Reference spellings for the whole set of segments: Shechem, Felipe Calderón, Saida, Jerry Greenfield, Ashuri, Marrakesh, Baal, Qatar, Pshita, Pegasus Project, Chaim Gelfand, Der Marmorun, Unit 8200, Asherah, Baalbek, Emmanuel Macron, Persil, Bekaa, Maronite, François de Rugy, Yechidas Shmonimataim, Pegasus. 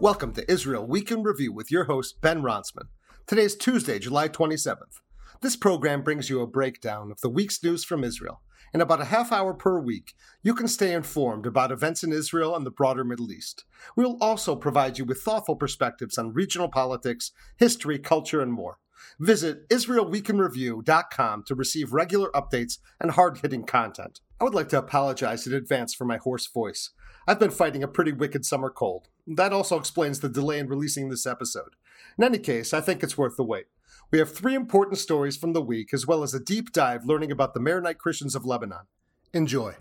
Welcome to Israel Week in Review with your host, Ben Ronsman. Today is Tuesday, July 27th. This program brings you a breakdown of the week's news from Israel. In about a half hour per week, you can stay informed about events in Israel and the broader Middle East. We'll also provide you with thoughtful perspectives on regional politics, history, culture, and more. Visit IsraelWeekinReview.com to receive regular updates and hard-hitting content. I would like to apologize in advance for my hoarse voice. I've been fighting a pretty wicked summer cold. That also explains the delay in releasing this episode. In any case, I think it's worth the wait. We have three important stories from the week, as well as a deep dive learning about the Maronite Christians of Lebanon. Enjoy.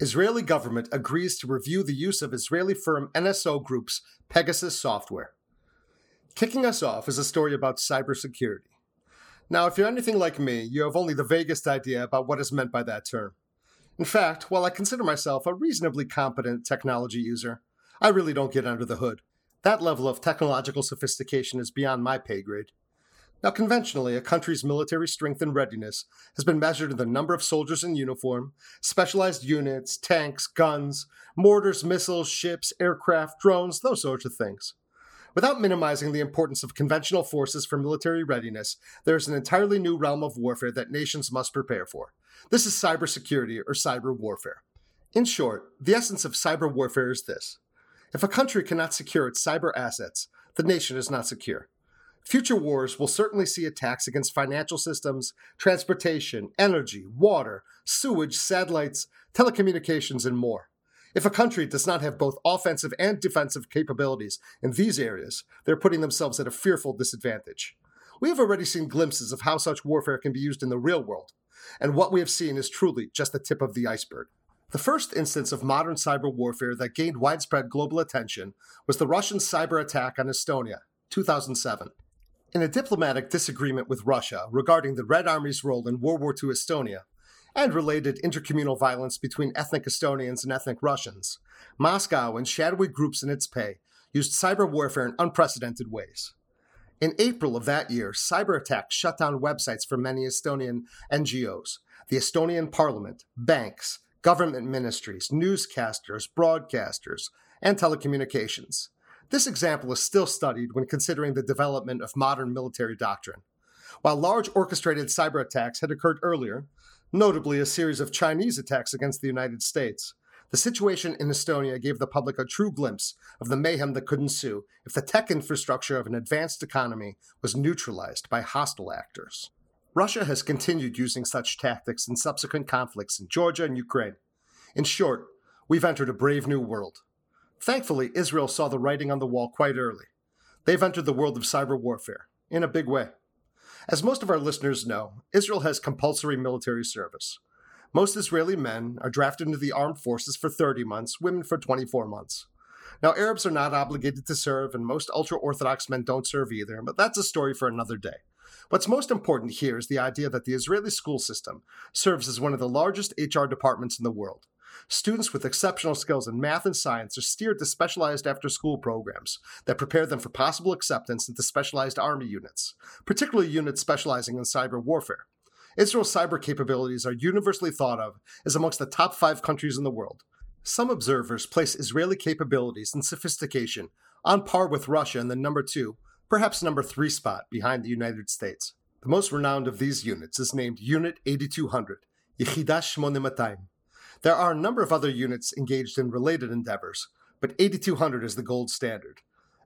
Israeli government agrees to review the use of Israeli firm NSO Group's Pegasus software. Kicking us off is a story about cybersecurity. Now, if you're anything like me, you have only the vaguest idea about what is meant by that term. In fact, while I consider myself a reasonably competent technology user, I really don't get under the hood. That level of technological sophistication is beyond my pay grade. Now, conventionally, a country's military strength and readiness has been measured in the number of soldiers in uniform, specialized units, tanks, guns, mortars, missiles, ships, aircraft, drones, those sorts of things. Without minimizing the importance of conventional forces for military readiness, there is an entirely new realm of warfare that nations must prepare for. This is cybersecurity or cyber warfare. In short, the essence of cyber warfare is this. If a country cannot secure its cyber assets, the nation is not secure. Future wars will certainly see attacks against financial systems, transportation, energy, water, sewage, satellites, telecommunications, and more. If a country does not have both offensive and defensive capabilities in these areas, they're putting themselves at a fearful disadvantage. We have already seen glimpses of how such warfare can be used in the real world, and what we have seen is truly just the tip of the iceberg. The first instance of modern cyber warfare that gained widespread global attention was the Russian cyber attack on Estonia, 2007. In a diplomatic disagreement with Russia regarding the Red Army's role in World War II Estonia, and related intercommunal violence between ethnic Estonians and ethnic Russians, Moscow and shadowy groups in its pay used cyber warfare in unprecedented ways. In April of that year, cyber attacks shut down websites for many Estonian NGOs, the Estonian parliament, banks, government ministries, newscasters, broadcasters, and telecommunications. This example is still studied when considering the development of modern military doctrine. While large orchestrated cyber attacks had occurred earlier, notably a series of Chinese attacks against the United States, the situation in Estonia gave the public a true glimpse of the mayhem that could ensue if the tech infrastructure of an advanced economy was neutralized by hostile actors. Russia has continued using such tactics in subsequent conflicts in Georgia and Ukraine. In short, we've entered a brave new world. Thankfully, Israel saw the writing on the wall quite early. They've entered the world of cyber warfare, in a big way. As most of our listeners know, Israel has compulsory military service. Most Israeli men are drafted into the armed forces for 30 months, women for 24 months. Now, Arabs are not obligated to serve, and most ultra-Orthodox men don't serve either, but that's a story for another day. What's most important here is the idea that the Israeli school system serves as one of the largest HR departments in the world. Students with exceptional skills in math and science are steered to specialized after-school programs that prepare them for possible acceptance into specialized army units, particularly units specializing in cyber warfare. Israel's cyber capabilities are universally thought of as amongst the top 5 countries in the world. Some observers place Israeli capabilities and sophistication on par with Russia in the number 2, perhaps number 3 spot behind the United States. The most renowned of these units is named Unit 8200, Yechidas Shmonimataim. There are a number of other units engaged in related endeavors, but 8200 is the gold standard.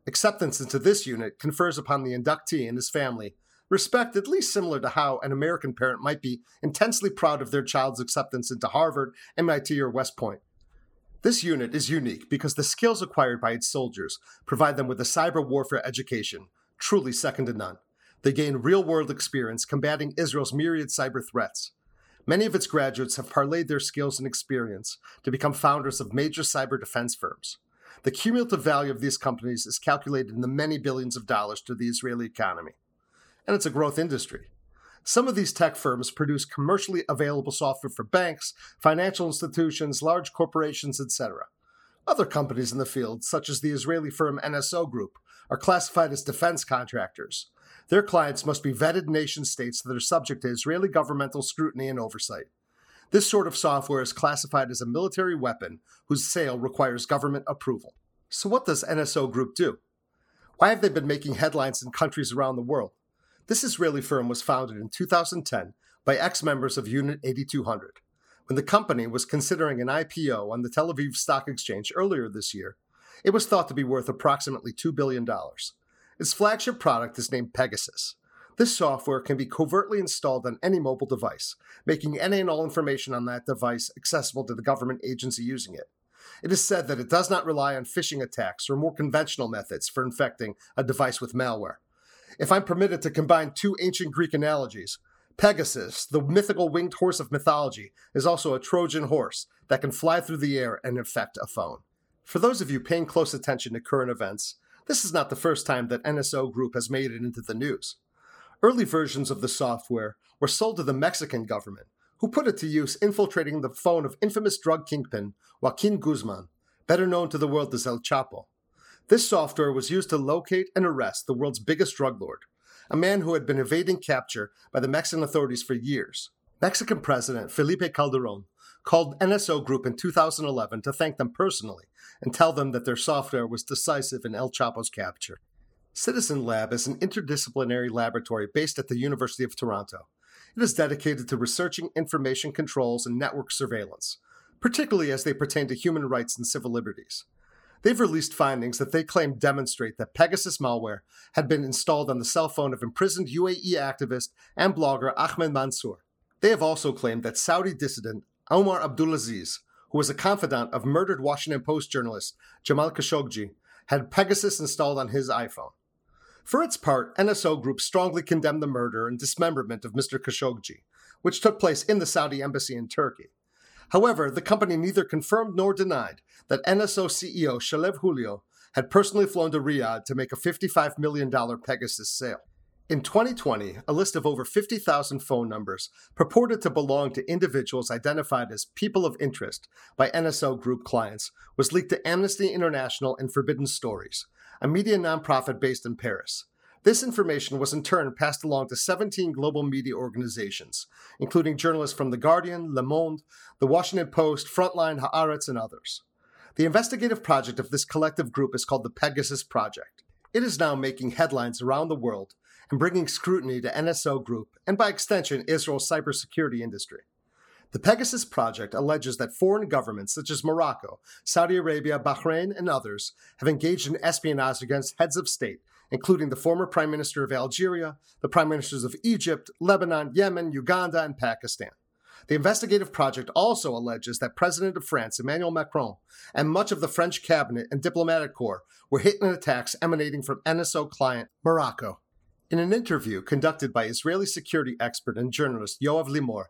Acceptance into this unit confers upon the inductee and his family respect at least similar to how an American parent might be intensely proud of their child's acceptance into Harvard, MIT, or West Point. This unit is unique because the skills acquired by its soldiers provide them with a cyber warfare education, truly second to none. They gain real-world experience combating Israel's myriad cyber threats. Many of its graduates have parlayed their skills and experience to become founders of major cyber defense firms. The cumulative value of these companies is calculated in the many billions of dollars to the Israeli economy. And it's a growth industry. Some of these tech firms produce commercially available software for banks, financial institutions, large corporations, etc. Other companies in the field, such as the Israeli firm NSO Group, are classified as defense contractors. Their clients must be vetted nation-states that are subject to Israeli governmental scrutiny and oversight. This sort of software is classified as a military weapon whose sale requires government approval. So what does NSO Group do? Why have they been making headlines in countries around the world? This Israeli firm was founded in 2010 by ex-members of Unit 8200. When the company was considering an IPO on the Tel Aviv Stock Exchange earlier this year, it was thought to be worth approximately $2 billion. Its flagship product is named Pegasus. This software can be covertly installed on any mobile device, making any and all information on that device accessible to the government agency using it. It is said that it does not rely on phishing attacks or more conventional methods for infecting a device with malware. If I'm permitted to combine two ancient Greek analogies, Pegasus, the mythical winged horse of mythology, is also a Trojan horse that can fly through the air and infect a phone. For those of you paying close attention to current events, this is not the first time that NSO Group has made it into the news. Early versions of the software were sold to the Mexican government, who put it to use infiltrating the phone of infamous drug kingpin Joaquin Guzman, better known to the world as El Chapo. This software was used to locate and arrest the world's biggest drug lord, a man who had been evading capture by the Mexican authorities for years. Mexican President Felipe Calderón called NSO Group in 2011 to thank them personally and tell them that their software was decisive in El Chapo's capture. Citizen Lab is an interdisciplinary laboratory based at the University of Toronto. It is dedicated to researching information controls and network surveillance, particularly as they pertain to human rights and civil liberties. They've released findings that they claim demonstrate that Pegasus malware had been installed on the cell phone of imprisoned UAE activist and blogger Ahmed Mansour. They have also claimed that Saudi dissident Omar Abdulaziz, who was a confidant of murdered Washington Post journalist Jamal Khashoggi, had Pegasus installed on his iPhone. For its part, NSO Group strongly condemned the murder and dismemberment of Mr. Khashoggi, which took place in the Saudi embassy in Turkey. However, the company neither confirmed nor denied that NSO CEO Shalev Julio had personally flown to Riyadh to make a $55 million Pegasus sale. In 2020, a list of over 50,000 phone numbers purported to belong to individuals identified as people of interest by NSO Group clients was leaked to Amnesty International and Forbidden Stories, a media nonprofit based in Paris. This information was in turn passed along to 17 global media organizations, including journalists from The Guardian, Le Monde, The Washington Post, Frontline, Haaretz, and others. The investigative project of this collective group is called the Pegasus Project. It is now making headlines around the world and bringing scrutiny to NSO Group and, by extension, Israel's cybersecurity industry. The Pegasus Project alleges that foreign governments such as Morocco, Saudi Arabia, Bahrain, and others have engaged in espionage against heads of state, including the former Prime Minister of Algeria, the Prime Ministers of Egypt, Lebanon, Yemen, Uganda, and Pakistan. The investigative project also alleges that President of France, Emmanuel Macron, and much of the French cabinet and diplomatic corps were hit in attacks emanating from NSO client Morocco. In an interview conducted by Israeli security expert and journalist Yoav Limor,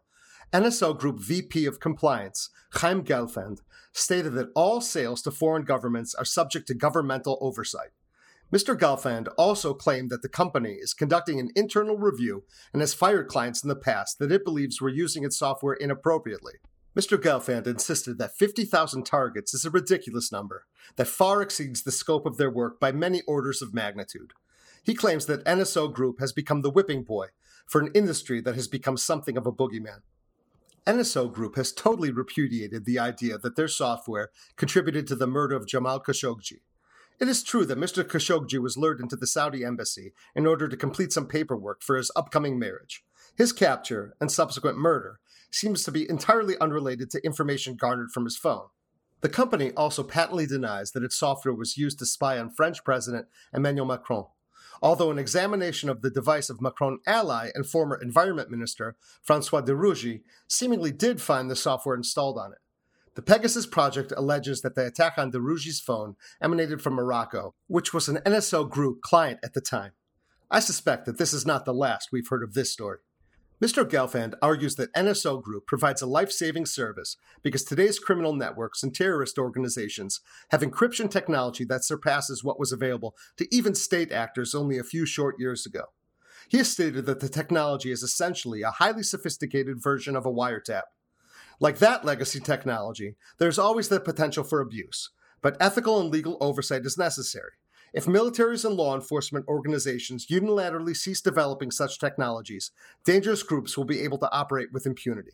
NSO Group VP of Compliance, Chaim Gelfand, stated that all sales to foreign governments are subject to governmental oversight. Mr. Gelfand also claimed that the company is conducting an internal review and has fired clients in the past that it believes were using its software inappropriately. Mr. Gelfand insisted that 50,000 targets is a ridiculous number that far exceeds the scope of their work by many orders of magnitude. He claims that NSO Group has become the whipping boy for an industry that has become something of a boogeyman. NSO Group has totally repudiated the idea that their software contributed to the murder of Jamal Khashoggi. It is true that Mr. Khashoggi was lured into the Saudi embassy in order to complete some paperwork for his upcoming marriage. His capture and subsequent murder seems to be entirely unrelated to information garnered from his phone. The company also patently denies that its software was used to spy on French President Emmanuel Macron, although an examination of the device of Macron's ally and former Environment Minister, François de Rugy, seemingly did find the software installed on it. The Pegasus Project alleges that the attack on de Rugy's phone emanated from Morocco, which was an NSO Group client at the time. I suspect that this is not the last we've heard of this story. Mr. Gelfand argues that NSO Group provides a life-saving service because today's criminal networks and terrorist organizations have encryption technology that surpasses what was available to even state actors only a few short years ago. He has stated that the technology is essentially a highly sophisticated version of a wiretap. Like that legacy technology, there's always the potential for abuse, but ethical and legal oversight is necessary. If militaries and law enforcement organizations unilaterally cease developing such technologies, dangerous groups will be able to operate with impunity.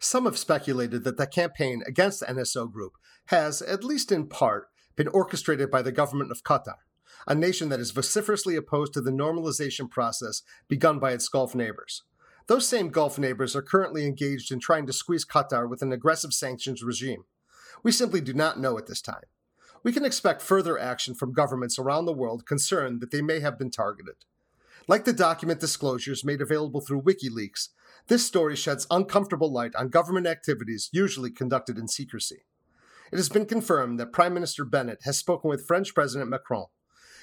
Some have speculated that the campaign against the NSO Group has, at least in part, been orchestrated by the government of Qatar, a nation that is vociferously opposed to the normalization process begun by its Gulf neighbors. Those same Gulf neighbors are currently engaged in trying to squeeze Qatar with an aggressive sanctions regime. We simply do not know at this time. We can expect further action from governments around the world concerned that they may have been targeted. Like the document disclosures made available through WikiLeaks, this story sheds uncomfortable light on government activities usually conducted in secrecy. It has been confirmed that Prime Minister Bennett has spoken with French President Macron.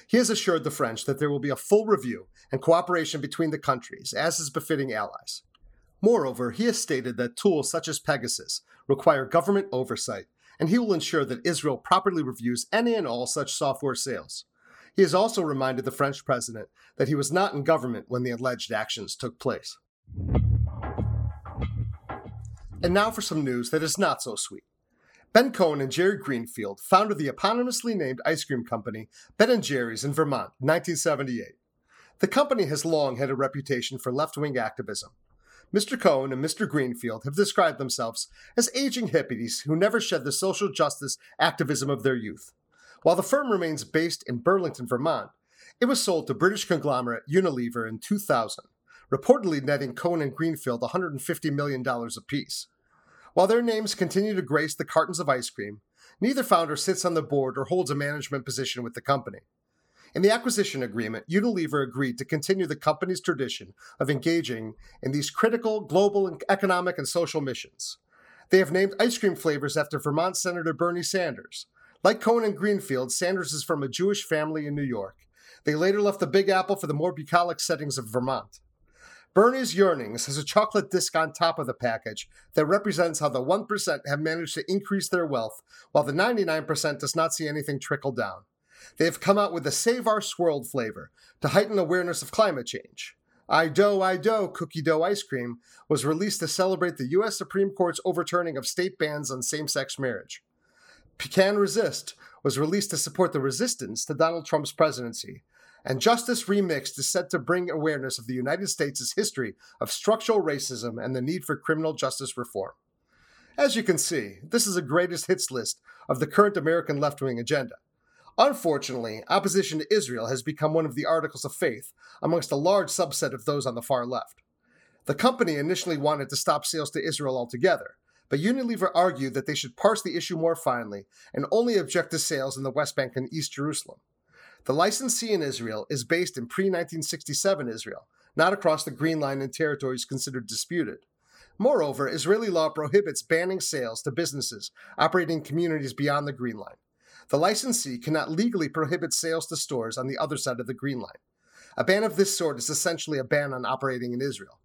He has assured the French that there will be a full review and cooperation between the countries, as is befitting allies. Moreover, he has stated that tools such as Pegasus require government oversight, and he will ensure that Israel properly reviews any and all such software sales. He has also reminded the French president that he was not in government when the alleged actions took place. And now for some news that is not so sweet. Ben Cohen and Jerry Greenfield founded the eponymously named ice cream company Ben & Jerry's in Vermont in 1978. The company has long had a reputation for left-wing activism. Mr. Cohen and Mr. Greenfield have described themselves as aging hippies who never shed the social justice activism of their youth. While the firm remains based in Burlington, Vermont, it was sold to British conglomerate Unilever in 2000, reportedly netting Cohen and Greenfield $150 million apiece. While their names continue to grace the cartons of ice cream, neither founder sits on the board or holds a management position with the company. In the acquisition agreement, Unilever agreed to continue the company's tradition of engaging in these critical global economic and social missions. They have named ice cream flavors after Vermont Senator Bernie Sanders. Like Cohen and Greenfield, Sanders is from a Jewish family in New York. They later left the Big Apple for the more bucolic settings of Vermont. Bernie's Yearnings has a chocolate disc on top of the package that represents how the 1% have managed to increase their wealth, while the 99% does not see anything trickle down. They have come out with a Save Our Swirled flavor to heighten awareness of climate change. I Dough cookie dough ice cream was released to celebrate the U.S. Supreme Court's overturning of state bans on same-sex marriage. Pecan Resist was released to support the resistance to Donald Trump's presidency. And Justice Remixed is set to bring awareness of the United States' history of structural racism and the need for criminal justice reform. As you can see, this is a greatest hits list of the current American left-wing agenda. Unfortunately, opposition to Israel has become one of the articles of faith amongst a large subset of those on the far left. The company initially wanted to stop sales to Israel altogether, but Unilever argued that they should parse the issue more finely and only object to sales in the West Bank and East Jerusalem. The licensee in Israel is based in pre-1967 Israel, not across the Green Line in territories considered disputed. Moreover, Israeli law prohibits banning sales to businesses operating in communities beyond the Green Line. The licensee cannot legally prohibit sales to stores on the other side of the Green Line. A ban of this sort is essentially a ban on operating in Israel.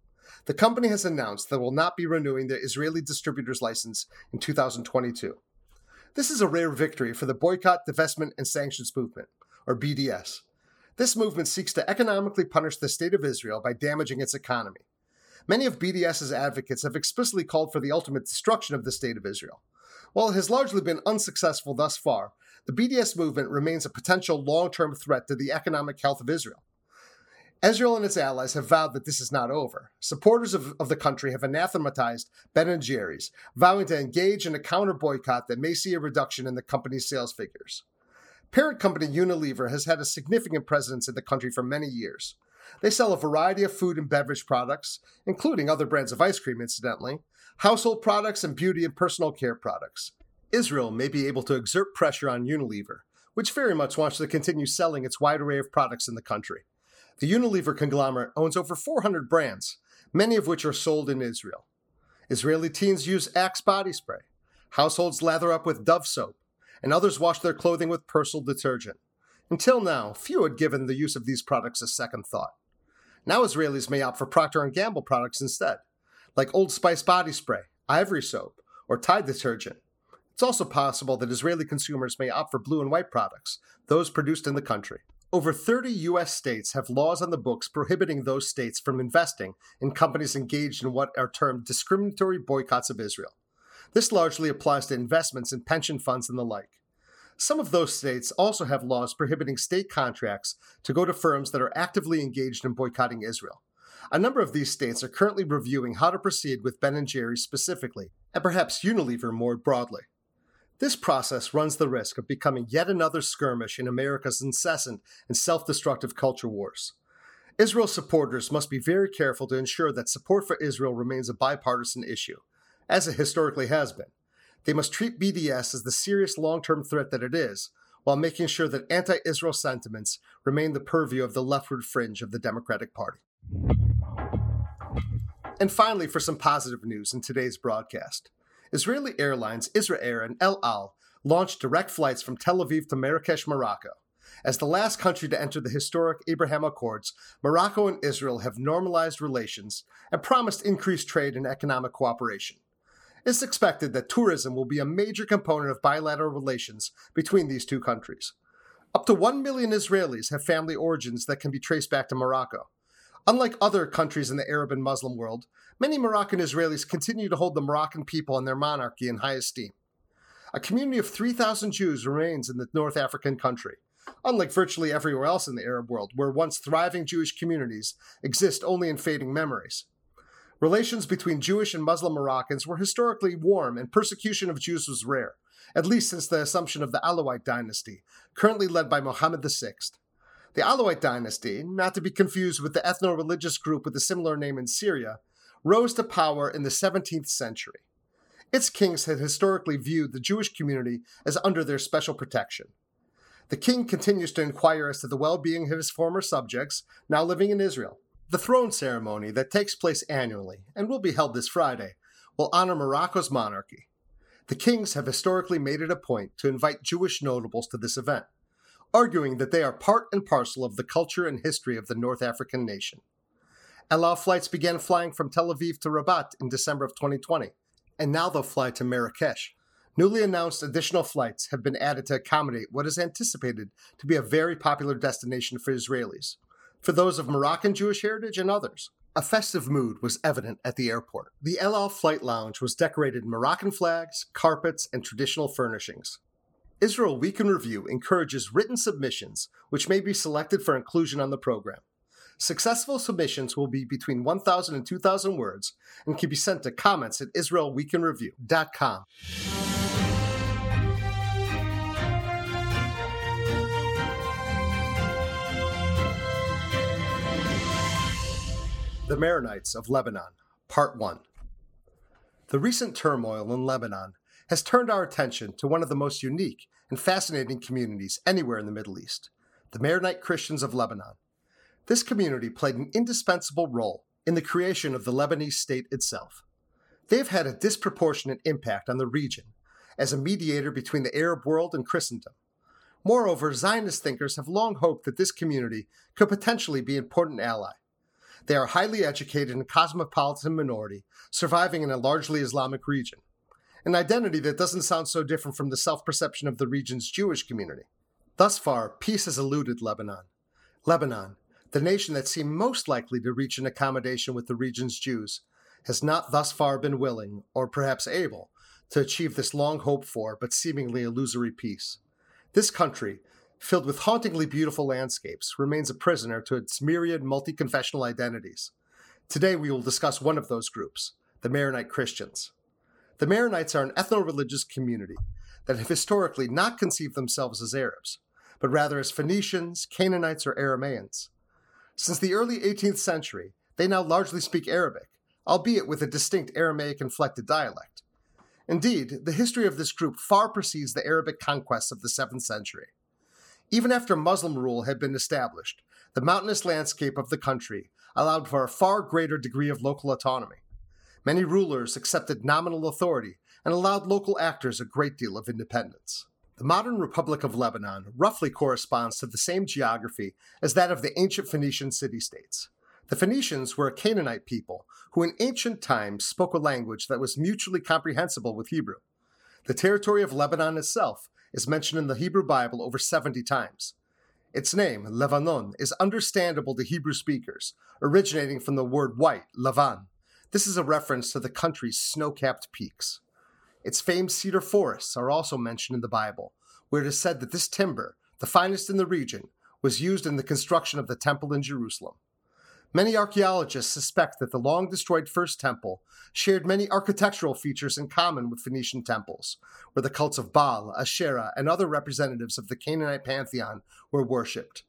The company has announced that it will not be renewing their Israeli distributor's license in 2022. This is a rare victory for the Boycott, Divestment, and Sanctions Movement, or BDS. This movement seeks to economically punish the state of Israel by damaging its economy. Many of BDS's advocates have explicitly called for the ultimate destruction of the state of Israel. While it has largely been unsuccessful thus far, the BDS movement remains a potential long-term threat to the economic health of Israel. Israel and its allies have vowed that this is not over. Supporters of the country have anathematized Ben & Jerry's, vowing to engage in a counter-boycott that may see a reduction in the company's sales figures. Parent company Unilever has had a significant presence in the country for many years. They sell a variety of food and beverage products, including other brands of ice cream, incidentally, household products, and beauty and personal care products. Israel may be able to exert pressure on Unilever, which very much wants to continue selling its wide array of products in the country. The Unilever conglomerate owns over 400 brands, many of which are sold in Israel. Israeli teens use Axe body spray. Households lather up with Dove soap, and others wash their clothing with Persil detergent. Until now, few had given the use of these products a second thought. Now Israelis may opt for Procter & Gamble products instead, like Old Spice body spray, Ivory soap, or Tide detergent. It's also possible that Israeli consumers may opt for blue and white products, those produced in the country. Over 30 U.S. states have laws on the books prohibiting those states from investing in companies engaged in what are termed discriminatory boycotts of Israel. This largely applies to investments in pension funds and the like. Some of those states also have laws prohibiting state contracts to go to firms that are actively engaged in boycotting Israel. A number of these states are currently reviewing how to proceed with Ben & Jerry's specifically, and perhaps Unilever more broadly. This process runs the risk of becoming yet another skirmish in America's incessant and self-destructive culture wars. Israel supporters must be very careful to ensure that support for Israel remains a bipartisan issue, as it historically has been. They must treat BDS as the serious long-term threat that it is, while making sure that anti-Israel sentiments remain the purview of the leftward fringe of the Democratic Party. And finally, for some positive news in today's broadcast. Israeli airlines Israel and El Al launched direct flights from Tel Aviv to Marrakesh, Morocco. As the last country to enter the historic Abraham Accords, Morocco and Israel have normalized relations and promised increased trade and economic cooperation. It's expected that tourism will be a major component of bilateral relations between these two countries. Up to 1 million Israelis have family origins that can be traced back to Morocco. Unlike other countries in the Arab and Muslim world, many Moroccan Israelis continue to hold the Moroccan people and their monarchy in high esteem. A community of 3,000 Jews remains in the North African country, unlike virtually everywhere else in the Arab world, where once thriving Jewish communities exist only in fading memories. Relations between Jewish and Muslim Moroccans were historically warm, and persecution of Jews was rare, at least since the assumption of the Alawite dynasty, currently led by Mohammed VI. The Alawite dynasty, not to be confused with the ethno-religious group with a similar name in Syria, rose to power in the 17th century. Its kings had historically viewed the Jewish community as under their special protection. The king continues to inquire as to the well-being of his former subjects, now living in Israel. The throne ceremony that takes place annually, and will be held this Friday, will honor Morocco's monarchy. The kings have historically made it a point to invite Jewish notables to this event, arguing that they are part and parcel of the culture and history of the North African nation. El Al flights began flying from Tel Aviv to Rabat in December of 2020, and now they'll fly to Marrakesh. Newly announced additional flights have been added to accommodate what is anticipated to be a very popular destination for Israelis, for those of Moroccan Jewish heritage and others. A festive mood was evident at the airport. The El Al Flight Lounge was decorated in Moroccan flags, carpets, and traditional furnishings. Israel Week in Review encourages written submissions, which may be selected for inclusion on the program. Successful submissions will be between 1,000 and 2,000 words and can be sent to comments at IsraelWeekinReview.com. The Maronites of Lebanon, Part 1. The recent turmoil in Lebanon has turned our attention to one of the most unique and fascinating communities anywhere in the Middle East, the Maronite Christians of Lebanon. This community played an indispensable role in the creation of the Lebanese state itself. They've had a disproportionate impact on the region as a mediator between the Arab world and Christendom. Moreover, Zionist thinkers have long hoped that this community could potentially be an important ally. They are highly educated and a cosmopolitan minority, surviving in a largely Islamic region, an identity that doesn't sound so different from the self-perception of the region's Jewish community. Thus far, peace has eluded Lebanon. Lebanon, the nation that seemed most likely to reach an accommodation with the region's Jews, has not thus far been willing, or perhaps able, to achieve this long-hoped for but seemingly illusory peace. This country, filled with hauntingly beautiful landscapes, remains a prisoner to its myriad multi-confessional identities. Today we will discuss one of those groups, the Maronite Christians. The Maronites are an ethno-religious community that have historically not conceived themselves as Arabs, but rather as Phoenicians, Canaanites, or Aramaeans. Since the early 18th century, they now largely speak Arabic, albeit with a distinct Aramaic-inflected dialect. Indeed, the history of this group far precedes the Arabic conquests of the 7th century. Even after Muslim rule had been established, the mountainous landscape of the country allowed for a far greater degree of local autonomy. Many rulers accepted nominal authority and allowed local actors a great deal of independence. The modern Republic of Lebanon roughly corresponds to the same geography as that of the ancient Phoenician city-states. The Phoenicians were a Canaanite people who in ancient times spoke a language that was mutually comprehensible with Hebrew. The territory of Lebanon itself is mentioned in the Hebrew Bible over 70 times. Its name, Lebanon, is understandable to Hebrew speakers, originating from the word white, Lavan. This is a reference to the country's snow-capped peaks. Its famed cedar forests are also mentioned in the Bible, where it is said that this timber, the finest in the region, was used in the construction of the temple in Jerusalem. Many archaeologists suspect that the long-destroyed First Temple shared many architectural features in common with Phoenician temples, where the cults of Baal, Asherah, and other representatives of the Canaanite pantheon were worshipped.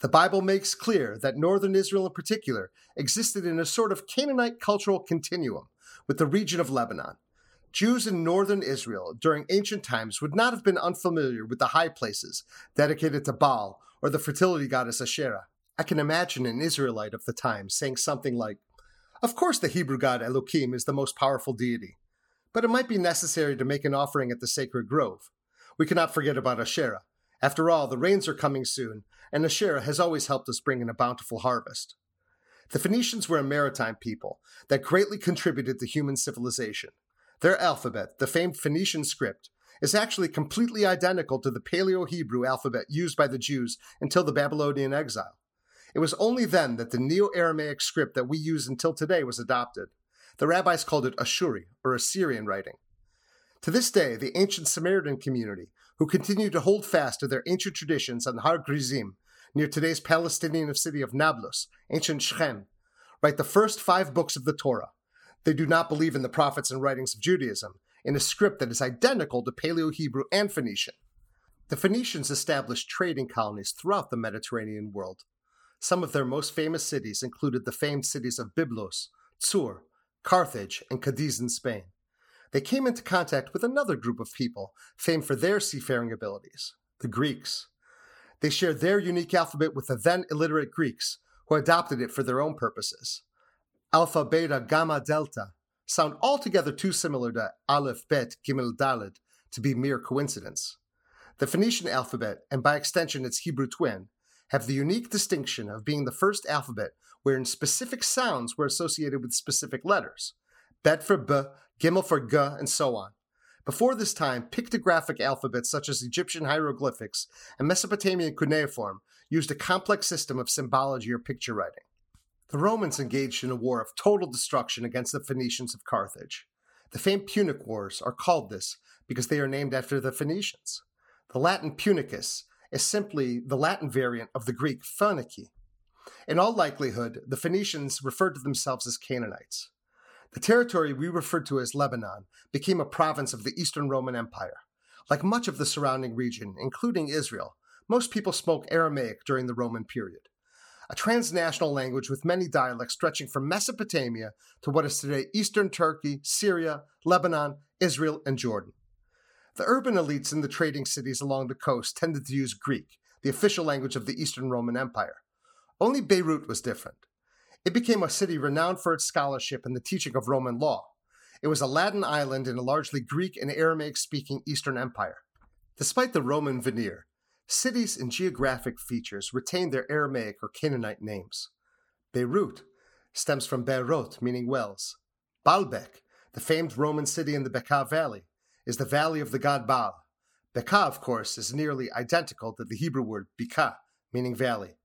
The Bible makes clear that northern Israel in particular existed in a sort of Canaanite cultural continuum with the region of Lebanon. Jews in northern Israel during ancient times would not have been unfamiliar with the high places dedicated to Baal or the fertility goddess Asherah. I can imagine an Israelite of the time saying something like, "Of course the Hebrew god Elohim is the most powerful deity, but it might be necessary to make an offering at the sacred grove. We cannot forget about Asherah. After all, the rains are coming soon, and Asherah has always helped us bring in a bountiful harvest." The Phoenicians were a maritime people that greatly contributed to human civilization. Their alphabet, the famed Phoenician script, is actually completely identical to the Paleo-Hebrew alphabet used by the Jews until the Babylonian exile. It was only then that the Neo-Aramaic script that we use until today was adopted. The rabbis called it Ashuri, or Assyrian writing. To this day, the ancient Samaritan community, who continue to hold fast to their ancient traditions on Har Grizim, near today's Palestinian city of Nablus, ancient Shechem, write the first 5 books of the Torah. They do not believe in the prophets and writings of Judaism, in a script that is identical to Paleo-Hebrew and Phoenician. The Phoenicians established trading colonies throughout the Mediterranean world. Some of their most famous cities included the famed cities of Byblos, Tsur, Carthage, and Cadiz in Spain. They came into contact with another group of people famed for their seafaring abilities, the Greeks. They shared their unique alphabet with the then illiterate Greeks, who adopted it for their own purposes. Alpha, Beta, Gamma, Delta sound altogether too similar to Aleph, Bet, Gimel, Daled to be mere coincidence. The Phoenician alphabet, and by extension its Hebrew twin, have the unique distinction of being the first alphabet wherein specific sounds were associated with specific letters, Bet for B, Gimel for G, and so on. Before this time, pictographic alphabets such as Egyptian hieroglyphics and Mesopotamian cuneiform used a complex system of symbology or picture writing. The Romans engaged in a war of total destruction against the Phoenicians of Carthage. The famed Punic Wars are called this because they are named after the Phoenicians. The Latin Punicus is simply the Latin variant of the Greek Phoenici. In all likelihood, the Phoenicians referred to themselves as Canaanites. The territory we refer to as Lebanon became a province of the Eastern Roman Empire. Like much of the surrounding region, including Israel, most people spoke Aramaic during the Roman period, a transnational language with many dialects stretching from Mesopotamia to what is today Eastern Turkey, Syria, Lebanon, Israel, and Jordan. The urban elites in the trading cities along the coast tended to use Greek, the official language of the Eastern Roman Empire. Only Beirut was different. It became a city renowned for its scholarship and the teaching of Roman law. It was a Latin island in a largely Greek and Aramaic-speaking Eastern Empire. Despite the Roman veneer, cities and geographic features retained their Aramaic or Canaanite names. Beirut stems from Beirut, meaning wells. Baalbek, the famed Roman city in the Bekaa Valley, is the valley of the god Baal. Beka, of course, is nearly identical to the Hebrew word Bika, meaning valley.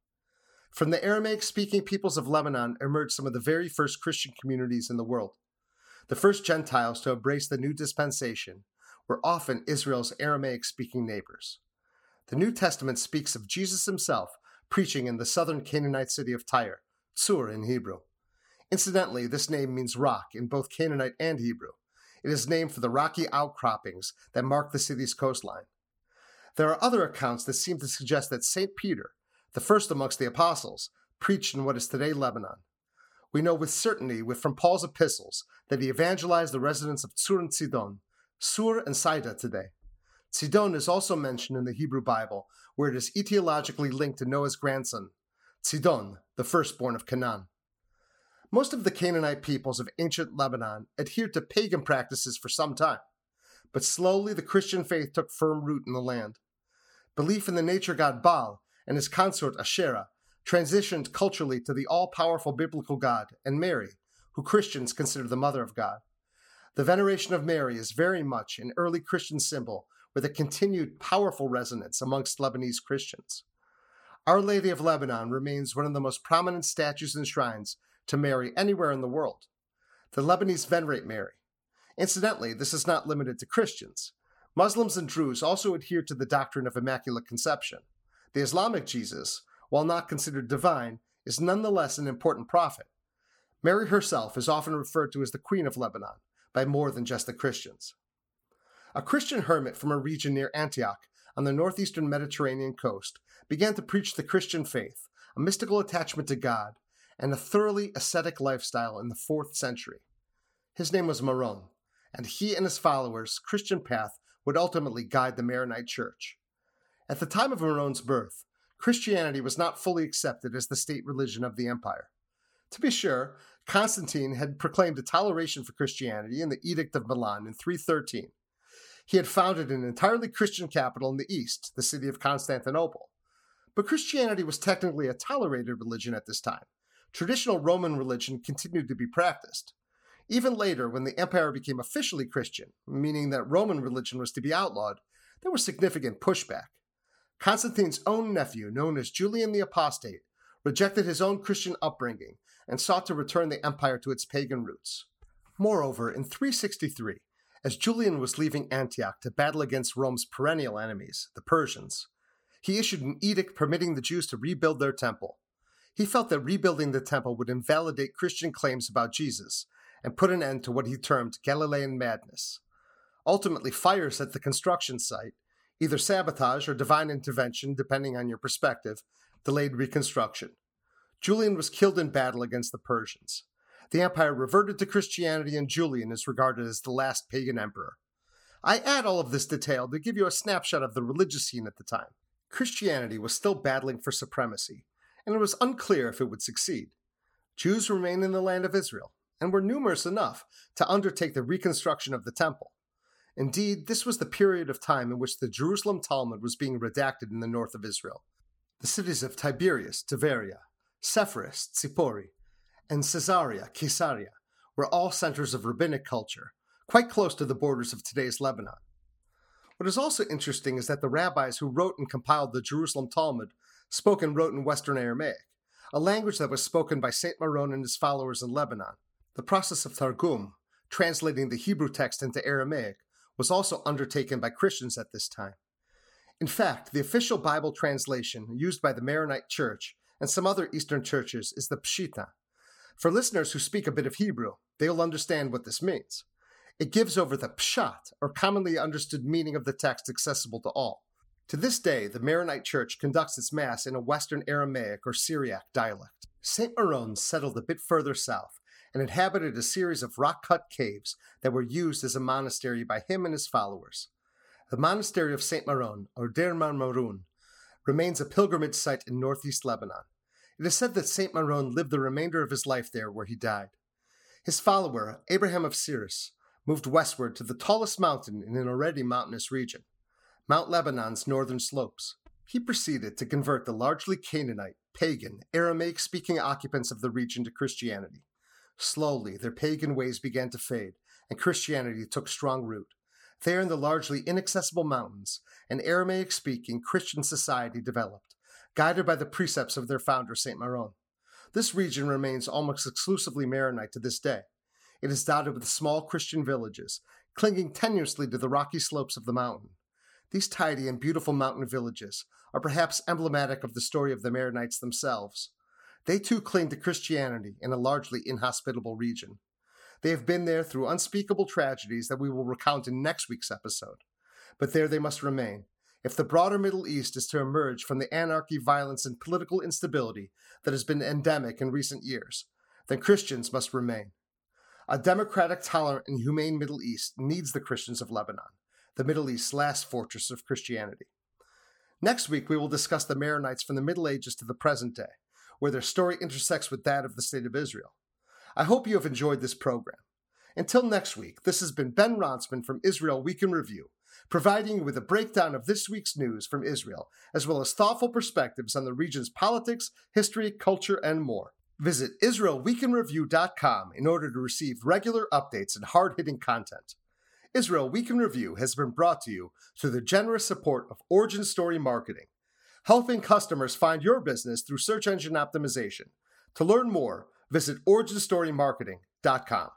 From the Aramaic-speaking peoples of Lebanon emerged some of the very first Christian communities in the world. The first Gentiles to embrace the new dispensation were often Israel's Aramaic-speaking neighbors. The New Testament speaks of Jesus himself preaching in the southern Canaanite city of Tyre, Tsur in Hebrew. Incidentally, this name means rock in both Canaanite and Hebrew. It is named for the rocky outcroppings that mark the city's coastline. There are other accounts that seem to suggest that St. Peter, the first amongst the apostles, preached in what is today Lebanon. We know with certainty from Paul's epistles that he evangelized the residents of Tsur and Sidon, Sur and Saida today. Sidon is also mentioned in the Hebrew Bible, where it is etiologically linked to Noah's grandson, Sidon, the firstborn of Canaan. Most of the Canaanite peoples of ancient Lebanon adhered to pagan practices for some time, but slowly the Christian faith took firm root in the land. Belief in the nature god Baal and his consort Asherah transitioned culturally to the all-powerful biblical God and Mary, who Christians consider the mother of God. The veneration of Mary is very much an early Christian symbol with a continued powerful resonance amongst Lebanese Christians. Our Lady of Lebanon remains one of the most prominent statues and shrines to Mary anywhere in the world. The Lebanese venerate Mary. Incidentally, this is not limited to Christians. Muslims and Druze also adhere to the doctrine of Immaculate Conception. The Islamic Jesus, while not considered divine, is nonetheless an important prophet. Mary herself is often referred to as the Queen of Lebanon by more than just the Christians. A Christian hermit from a region near Antioch on the northeastern Mediterranean coast began to preach the Christian faith, a mystical attachment to God, and a thoroughly ascetic lifestyle in the 4th century. His name was Maron, and he and his followers' Christian path would ultimately guide the Maronite Church. At the time of Maron's birth, Christianity was not fully accepted as the state religion of the empire. To be sure, Constantine had proclaimed a toleration for Christianity in the Edict of Milan in 313. He had founded an entirely Christian capital in the east, the city of Constantinople. But Christianity was technically a tolerated religion at this time. Traditional Roman religion continued to be practiced. Even later, when the empire became officially Christian, meaning that Roman religion was to be outlawed, there was significant pushback. Constantine's own nephew, known as Julian the Apostate, rejected his own Christian upbringing and sought to return the empire to its pagan roots. Moreover, in 363, as Julian was leaving Antioch to battle against Rome's perennial enemies, the Persians, he issued an edict permitting the Jews to rebuild their temple. He felt that rebuilding the temple would invalidate Christian claims about Jesus and put an end to what he termed Galilean madness. Ultimately, fires at the construction site, either sabotage or divine intervention, depending on your perspective, delayed reconstruction. Julian was killed in battle against the Persians. The empire reverted to Christianity, and Julian is regarded as the last pagan emperor. I add all of this detail to give you a snapshot of the religious scene at the time. Christianity was still battling for supremacy, and it was unclear if it would succeed. Jews remained in the land of Israel, and were numerous enough to undertake the reconstruction of the temple. Indeed, this was the period of time in which the Jerusalem Talmud was being redacted in the north of Israel. The cities of Tiberias, Tiberia, Sepphoris, Tzipori, and Caesarea, Caesarea, were all centers of rabbinic culture, quite close to the borders of today's Lebanon. What is also interesting is that the rabbis who wrote and compiled the Jerusalem Talmud spoke and wrote in Western Aramaic, a language that was spoken by Saint Maron and his followers in Lebanon. The process of Targum, translating the Hebrew text into Aramaic, was also undertaken by Christians at this time. In fact, the official Bible translation used by the Maronite Church and some other Eastern churches is the Pshita. For listeners who speak a bit of Hebrew, they will understand what this means. It gives over the pshat, or commonly understood meaning of the text accessible to all. To this day, the Maronite Church conducts its Mass in a Western Aramaic or Syriac dialect. St. Maron settled a bit further south and inhabited a series of rock-cut caves that were used as a monastery by him and his followers. The monastery of St. Maron, or Der Marmorun, remains a pilgrimage site in northeast Lebanon. It is said that St. Maron lived the remainder of his life there where he died. His follower, Abraham of Cyrus, moved westward to the tallest mountain in an already mountainous region, Mount Lebanon's northern slopes. He proceeded to convert the largely Canaanite, pagan, Aramaic-speaking occupants of the region to Christianity. Slowly, their pagan ways began to fade, and Christianity took strong root. There in the largely inaccessible mountains, an Aramaic-speaking Christian society developed, guided by the precepts of their founder, St. Maron. This region remains almost exclusively Maronite to this day. It is dotted with small Christian villages, clinging tenuously to the rocky slopes of the mountain. These tidy and beautiful mountain villages are perhaps emblematic of the story of the Maronites themselves. They too cling to Christianity in a largely inhospitable region. They have been there through unspeakable tragedies that we will recount in next week's episode. But there they must remain, if the broader Middle East is to emerge from the anarchy, violence, and political instability that has been endemic in recent years, then Christians must remain. A democratic, tolerant, and humane Middle East needs the Christians of Lebanon, the Middle East's last fortress of Christianity. Next week, we will discuss the Maronites from the Middle Ages to the present day, where their story intersects with that of the State of Israel. I hope you have enjoyed this program. Until next week, this has been Ben Ronsman from Israel Week in Review, providing you with a breakdown of this week's news from Israel, as well as thoughtful perspectives on the region's politics, history, culture, and more. Visit IsraelWeekinReview.com in order to receive regular updates and hard-hitting content. Israel Week in Review has been brought to you through the generous support of Origin Story Marketing, helping customers find your business through search engine optimization. To learn more, visit OriginStoryMarketing.com.